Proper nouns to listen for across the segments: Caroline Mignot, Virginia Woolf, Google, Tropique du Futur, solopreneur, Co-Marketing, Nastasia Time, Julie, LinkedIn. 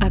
À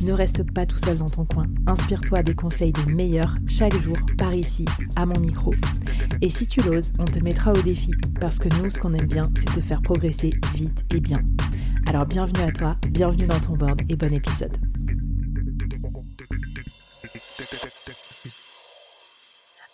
Ne reste pas tout seul dans ton coin. Inspire-toi des conseils des meilleurs chaque jour par ici, à mon micro. Et si tu l'oses, on te mettra au défi parce que nous, ce qu'on aime bien, c'est te faire progresser vite et bien. Alors bienvenue à toi, bienvenue dans ton board et bon épisode.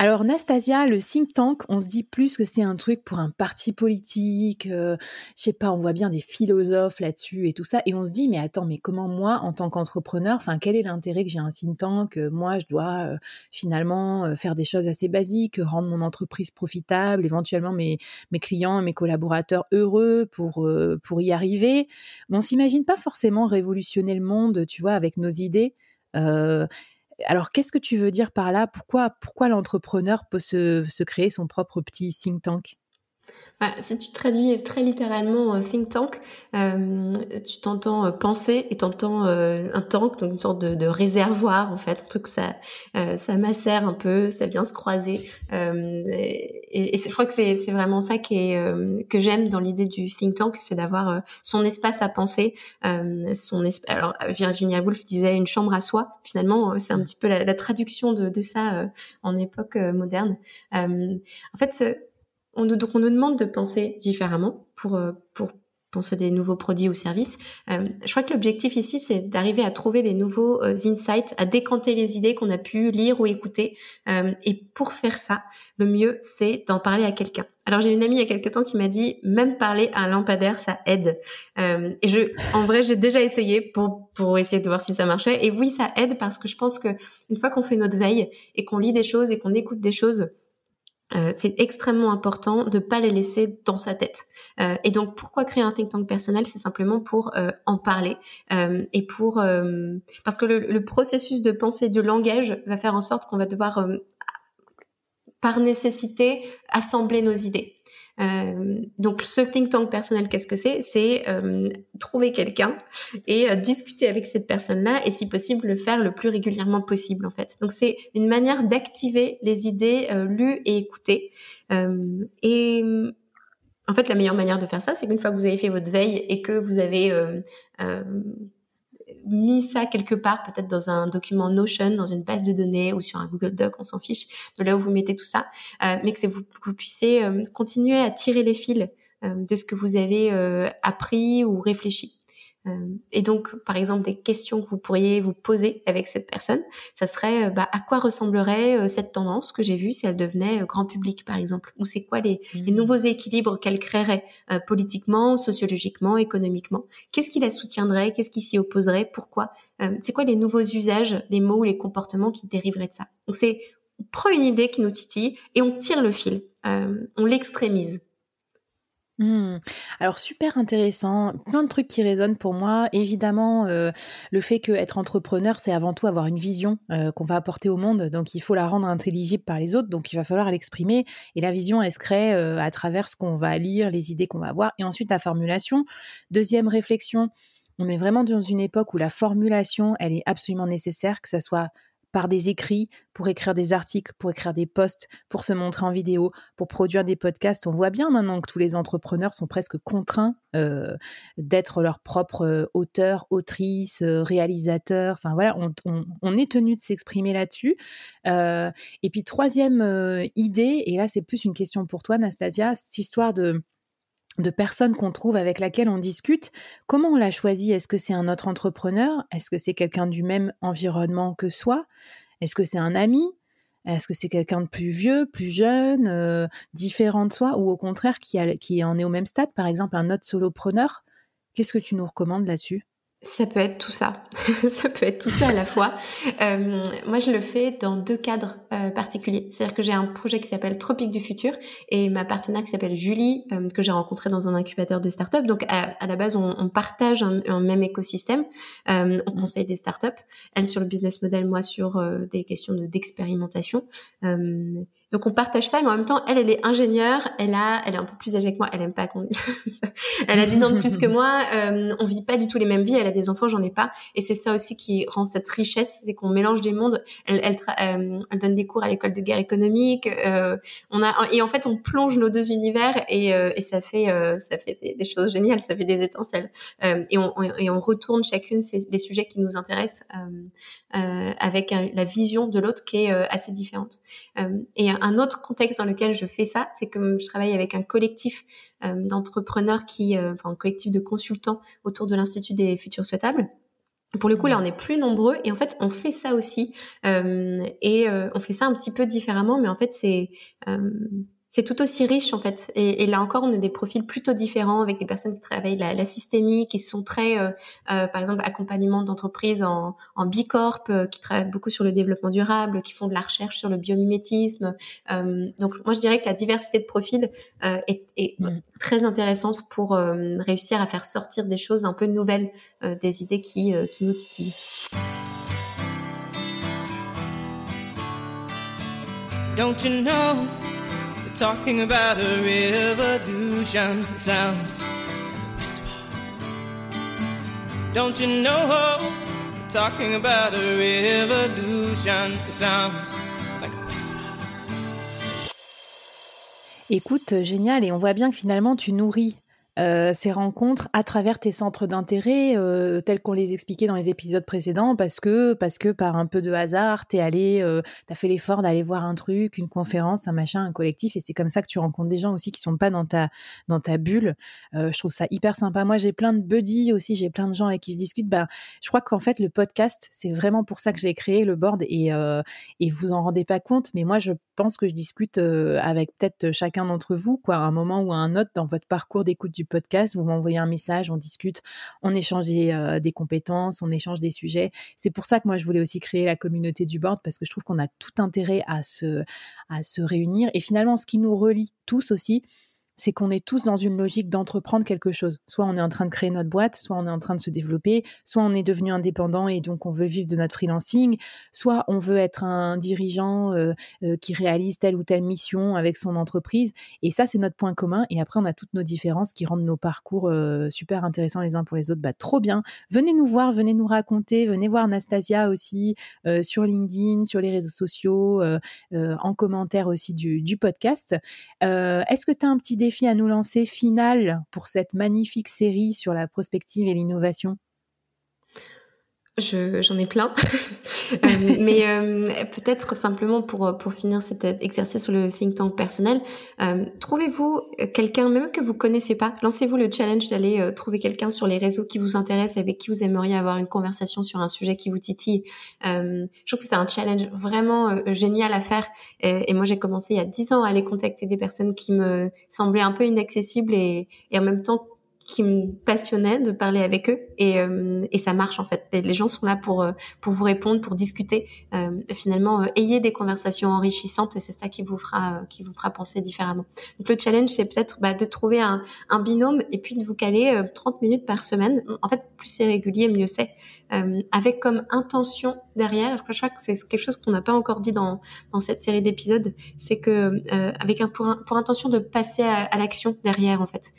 Alors Nastasia, le think tank, on se dit plus que c'est un truc pour un parti politique, je sais pas, on voit bien des philosophes là-dessus et tout ça, et on se dit mais attends, mais comment moi en tant qu'entrepreneur, enfin quel est l'intérêt que j'ai un think tank, moi je dois finalement faire des choses assez basiques, rendre mon entreprise profitable, éventuellement mes clients, mes collaborateurs heureux pour y arriver. Mais on s'imagine pas forcément révolutionner le monde, tu vois, avec nos idées. Alors, qu'est-ce que tu veux dire par là ? Pourquoi l'entrepreneur peut se créer son propre petit think tank ? Si tu traduis très littéralement think tank, tu t'entends penser et t'entends un tank, donc une sorte de réservoir en fait, un truc où ça macère un peu, ça vient se croiser. Et je crois que c'est vraiment ça que j'aime dans l'idée du think tank, c'est d'avoir son espace à penser. Alors Virginia Woolf disait une chambre à soi. Finalement, c'est un petit peu la traduction de ça en époque moderne. En fait, on nous demande de penser différemment pour penser des nouveaux produits ou services. Je crois que l'objectif ici, c'est d'arriver à trouver des nouveaux insights, à décanter les idées qu'on a pu lire ou écouter. Et pour faire ça, le mieux, c'est d'en parler à quelqu'un. Alors, j'ai une amie il y a quelque temps qui m'a dit « même parler à un lampadaire, ça aide ». Et en vrai, j'ai déjà essayé pour essayer de voir si ça marchait. Et oui, ça aide parce que je pense que une fois qu'on fait notre veille et qu'on lit des choses et qu'on écoute des choses, c'est extrêmement important de pas les laisser dans sa tête. Et donc, pourquoi créer un think tank personnel ? C'est simplement pour en parler et pour parce que le processus de pensée du langage va faire en sorte qu'on va devoir, par nécessité, assembler nos idées. Donc, ce think tank personnel, qu'est-ce que c'est ? C'est trouver quelqu'un et discuter avec cette personne-là et, si possible, le faire le plus régulièrement possible, en fait. Donc, c'est une manière d'activer les idées lues et écoutées. Et en fait, la meilleure manière de faire ça, c'est qu'une fois que vous avez fait votre veille et que vous avez mis ça quelque part, peut-être dans un document Notion, dans une base de données ou sur un Google Doc, on s'en fiche de là où vous mettez tout ça, mais que vous puissiez continuer à tirer les fils de ce que vous avez appris ou réfléchi. Et donc, par exemple, des questions que vous pourriez vous poser avec cette personne, ça serait à quoi ressemblerait cette tendance que j'ai vue si elle devenait grand public, par exemple, ou c'est quoi les nouveaux équilibres qu'elle créerait politiquement, sociologiquement, économiquement, qu'est-ce qui la soutiendrait, qu'est-ce qui s'y opposerait, pourquoi, c'est quoi les nouveaux usages, les mots ou les comportements qui dériveraient de ça. Donc on prend une idée qui nous titille et on tire le fil, on l'extrémise. Alors super intéressant, plein de trucs qui résonnent pour moi. Évidemment, le fait qu'être entrepreneur, c'est avant tout avoir une vision qu'on va apporter au monde, donc il faut la rendre intelligible par les autres, donc il va falloir l'exprimer. Et la vision, elle se crée à travers ce qu'on va lire, les idées qu'on va avoir, et ensuite la formulation. Deuxième réflexion, on est vraiment dans une époque où la formulation, elle est absolument nécessaire, que ça soit par des écrits, pour écrire des articles, pour écrire des posts, pour se montrer en vidéo, pour produire des podcasts. On voit bien maintenant que tous les entrepreneurs sont presque contraints d'être leur propre auteur, autrice, réalisateur. Enfin voilà, on est tenu de s'exprimer là-dessus. Et puis troisième idée, et là c'est plus une question pour toi Nastasia, cette histoire de personnes qu'on trouve avec laquelle on discute, comment on l'a choisi ? Est-ce que c'est un autre entrepreneur ? Est-ce que c'est quelqu'un du même environnement que soi ? Est-ce que c'est un ami ? Est-ce que c'est quelqu'un de plus vieux, plus jeune, différent de soi, ou au contraire qui en est au même stade, par exemple un autre solopreneur? Qu'est-ce que tu nous recommandes là-dessus? Ça peut être tout ça, ça peut être tout ça à la fois. Moi, je le fais dans deux cadres particuliers. C'est-à-dire que j'ai un projet qui s'appelle Tropique du Futur et ma partenaire qui s'appelle Julie, que j'ai rencontrée dans un incubateur de start-up. Donc, à la base, on partage un même écosystème. On conseille des start-up, elle sur le business model, moi sur des questions d'expérimentation. Donc, on partage ça, mais en même temps, elle est ingénieure, elle est un peu plus âgée que moi, elle aime pas qu'on dise ça. Elle a 10 ans de plus que moi, on vit pas du tout les mêmes vies, elle a des enfants, j'en ai pas. Et c'est ça aussi qui rend cette richesse, c'est qu'on mélange des mondes. Elle donne des cours à l'école de guerre économique, et en fait, on plonge nos deux univers et ça fait des choses géniales, ça fait des étincelles. Et on retourne chacune des sujets qui nous intéressent, avec la vision de l'autre qui est assez différente. Et un autre contexte dans lequel je fais ça, c'est que je travaille avec un collectif d'entrepreneurs un collectif de consultants autour de l'Institut des futurs souhaitables. Pour le coup, là, on est plus nombreux et en fait, on fait ça aussi et on fait ça un petit peu différemment, mais en fait, c'est tout aussi riche en fait. Et là encore, on a des profils plutôt différents avec des personnes qui travaillent la systémie, qui sont très, par exemple, accompagnement d'entreprises en bicorp, qui travaillent beaucoup sur le développement durable, qui font de la recherche sur le biomimétisme. Donc, moi, je dirais que la diversité de profils est très intéressante pour réussir à faire sortir des choses un peu nouvelles, des idées qui nous titillent. Don't you know? Talking about a revolution sounds like a whisper. Don't you know? Talking about a revolution sounds like a whisper. Écoute, génial, et on voit bien que finalement tu nourris ces rencontres à travers tes centres d'intérêt tels qu'on les expliquait dans les épisodes précédents, parce que par un peu de hasard t'as fait l'effort d'aller voir un truc, une conférence, un machin, un collectif, et c'est comme ça que tu rencontres des gens aussi qui sont pas dans ta bulle. Je trouve ça hyper sympa. Moi, j'ai plein de buddies aussi, j'ai plein de gens avec qui je discute. Je crois qu'en fait le podcast, c'est vraiment pour ça que je l'ai créé, le board, et vous en rendez pas compte, mais moi je pense que je discute avec peut-être chacun d'entre vous, quoi, à un moment ou à un autre dans votre parcours d'écoute du podcast. Vous m'envoyez un message, on discute, on échange des compétences, on échange des sujets. C'est pour ça que moi, je voulais aussi créer la communauté du board, parce que je trouve qu'on a tout intérêt à se réunir. Et finalement, ce qui nous relie tous aussi, c'est qu'on est tous dans une logique d'entreprendre quelque chose. Soit on est en train de créer notre boîte, soit on est en train de se développer, soit on est devenu indépendant et donc on veut vivre de notre freelancing, soit on veut être un dirigeant qui réalise telle ou telle mission avec son entreprise. Et ça, c'est notre point commun. Et après, on a toutes nos différences qui rendent nos parcours super intéressants les uns pour les autres. Trop bien. Venez nous voir, venez nous raconter, venez voir Nastasia aussi sur LinkedIn, sur les réseaux sociaux, en commentaire aussi du podcast. Est-ce que tu as un petit défi à nous lancer final pour cette magnifique série sur la prospective et l'innovation? J'en ai plein. Mais peut-être simplement pour finir cet exercice sur le think tank personnel, trouvez-vous quelqu'un, même que vous connaissez pas, lancez-vous le challenge d'aller trouver quelqu'un sur les réseaux qui vous intéresse, avec qui vous aimeriez avoir une conversation sur un sujet qui vous titille. Je trouve que c'est un challenge vraiment génial à faire. Et moi, j'ai commencé il y a 10 ans à aller contacter des personnes qui me semblaient un peu inaccessibles et en même temps qui me passionnait de parler avec eux, et ça marche en fait. Les gens sont là pour vous répondre, pour discuter. Finalement, ayez des conversations enrichissantes, et c'est ça qui vous fera penser différemment. Donc le challenge, c'est peut-être de trouver un binôme et puis de vous caler 30 minutes par semaine. En fait, plus c'est régulier, mieux c'est. Avec comme intention derrière, je crois que c'est quelque chose qu'on n'a pas encore dit dans cette série d'épisodes, c'est que avec pour intention de passer à l'action derrière en fait.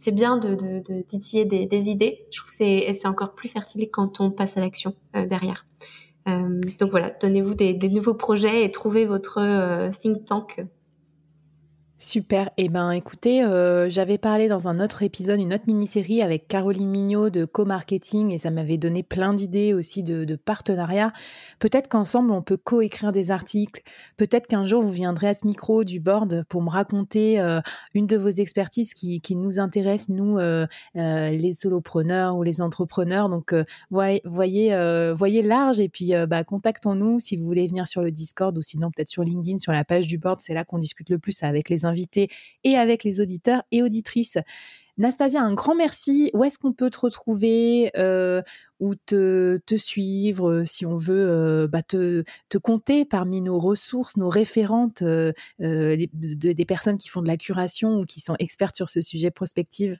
C'est bien de titiller des idées. Je trouve que c'est encore plus fertile quand on passe à l'action derrière. Donc voilà, donnez-vous des nouveaux projets et trouvez votre think tank. Super. Eh ben, écoutez, j'avais parlé dans un autre épisode, une autre mini-série avec Caroline Mignot de Co-Marketing et ça m'avait donné plein d'idées aussi de partenariats. Peut-être qu'ensemble, on peut co-écrire des articles. Peut-être qu'un jour, vous viendrez à ce micro du board pour me raconter une de vos expertises qui nous intéresse, nous, les solopreneurs ou les entrepreneurs. Donc, voyez large et puis contactons-nous si vous voulez venir sur le Discord ou sinon peut-être sur LinkedIn, sur la page du board. C'est là qu'on discute le plus avec les invités et avec les auditeurs et auditrices. Nastasia, un grand merci. Où est-ce qu'on peut te retrouver ou te suivre si on veut te compter parmi nos ressources, nos référentes, des personnes qui font de la curation ou qui sont expertes sur ce sujet prospective?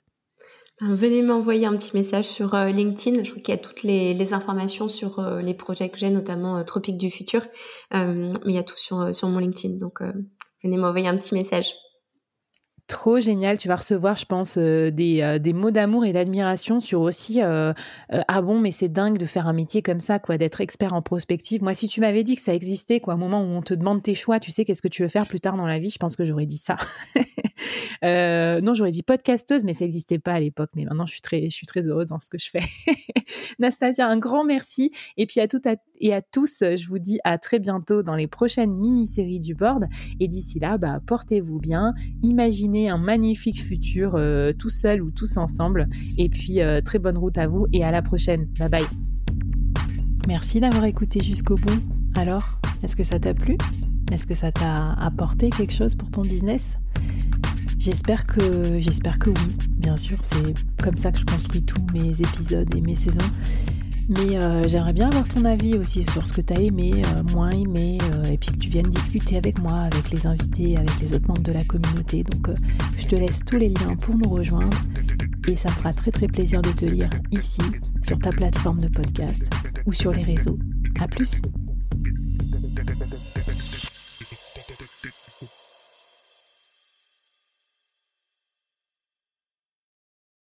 Venez m'envoyer un petit message sur LinkedIn. Je crois qu'il y a toutes les informations sur les projets que j'ai, notamment Tropique du Futur. Mais il y a tout sur mon LinkedIn. Donc, venez m'envoyer un petit message. Trop génial, tu vas recevoir, je pense, des mots d'amour et d'admiration sur aussi ah bon, mais c'est dingue de faire un métier comme ça, quoi, d'être expert en prospective. Moi, si tu m'avais dit que ça existait, quoi, au moment où on te demande tes choix, tu sais, qu'est-ce que tu veux faire plus tard dans la vie, je pense que j'aurais dit ça. Non, j'aurais dit podcasteuse, mais ça n'existait pas à l'époque. Mais maintenant, je suis très heureuse dans ce que je fais. Nastasia, un grand merci. Et puis à toutes et à tous, je vous dis à très bientôt dans les prochaines mini-séries du board. Et d'ici là, portez-vous bien, imaginez un magnifique futur tout seul ou tous ensemble et puis très bonne route à vous et à la prochaine. Bye bye. Merci d'avoir écouté jusqu'au bout. Alors, est-ce que ça t'a plu? Est-ce que ça t'a apporté quelque chose pour ton business? J'espère que oui, bien sûr, c'est comme ça que je construis tous mes épisodes et mes saisons. Mais j'aimerais bien avoir ton avis aussi sur ce que tu as aimé, moins aimé, et puis que tu viennes discuter avec moi, avec les invités, avec les autres membres de la communauté. Donc je te laisse tous les liens pour nous rejoindre et ça me fera très très plaisir de te lire ici, sur ta plateforme de podcast ou sur les réseaux. À plus!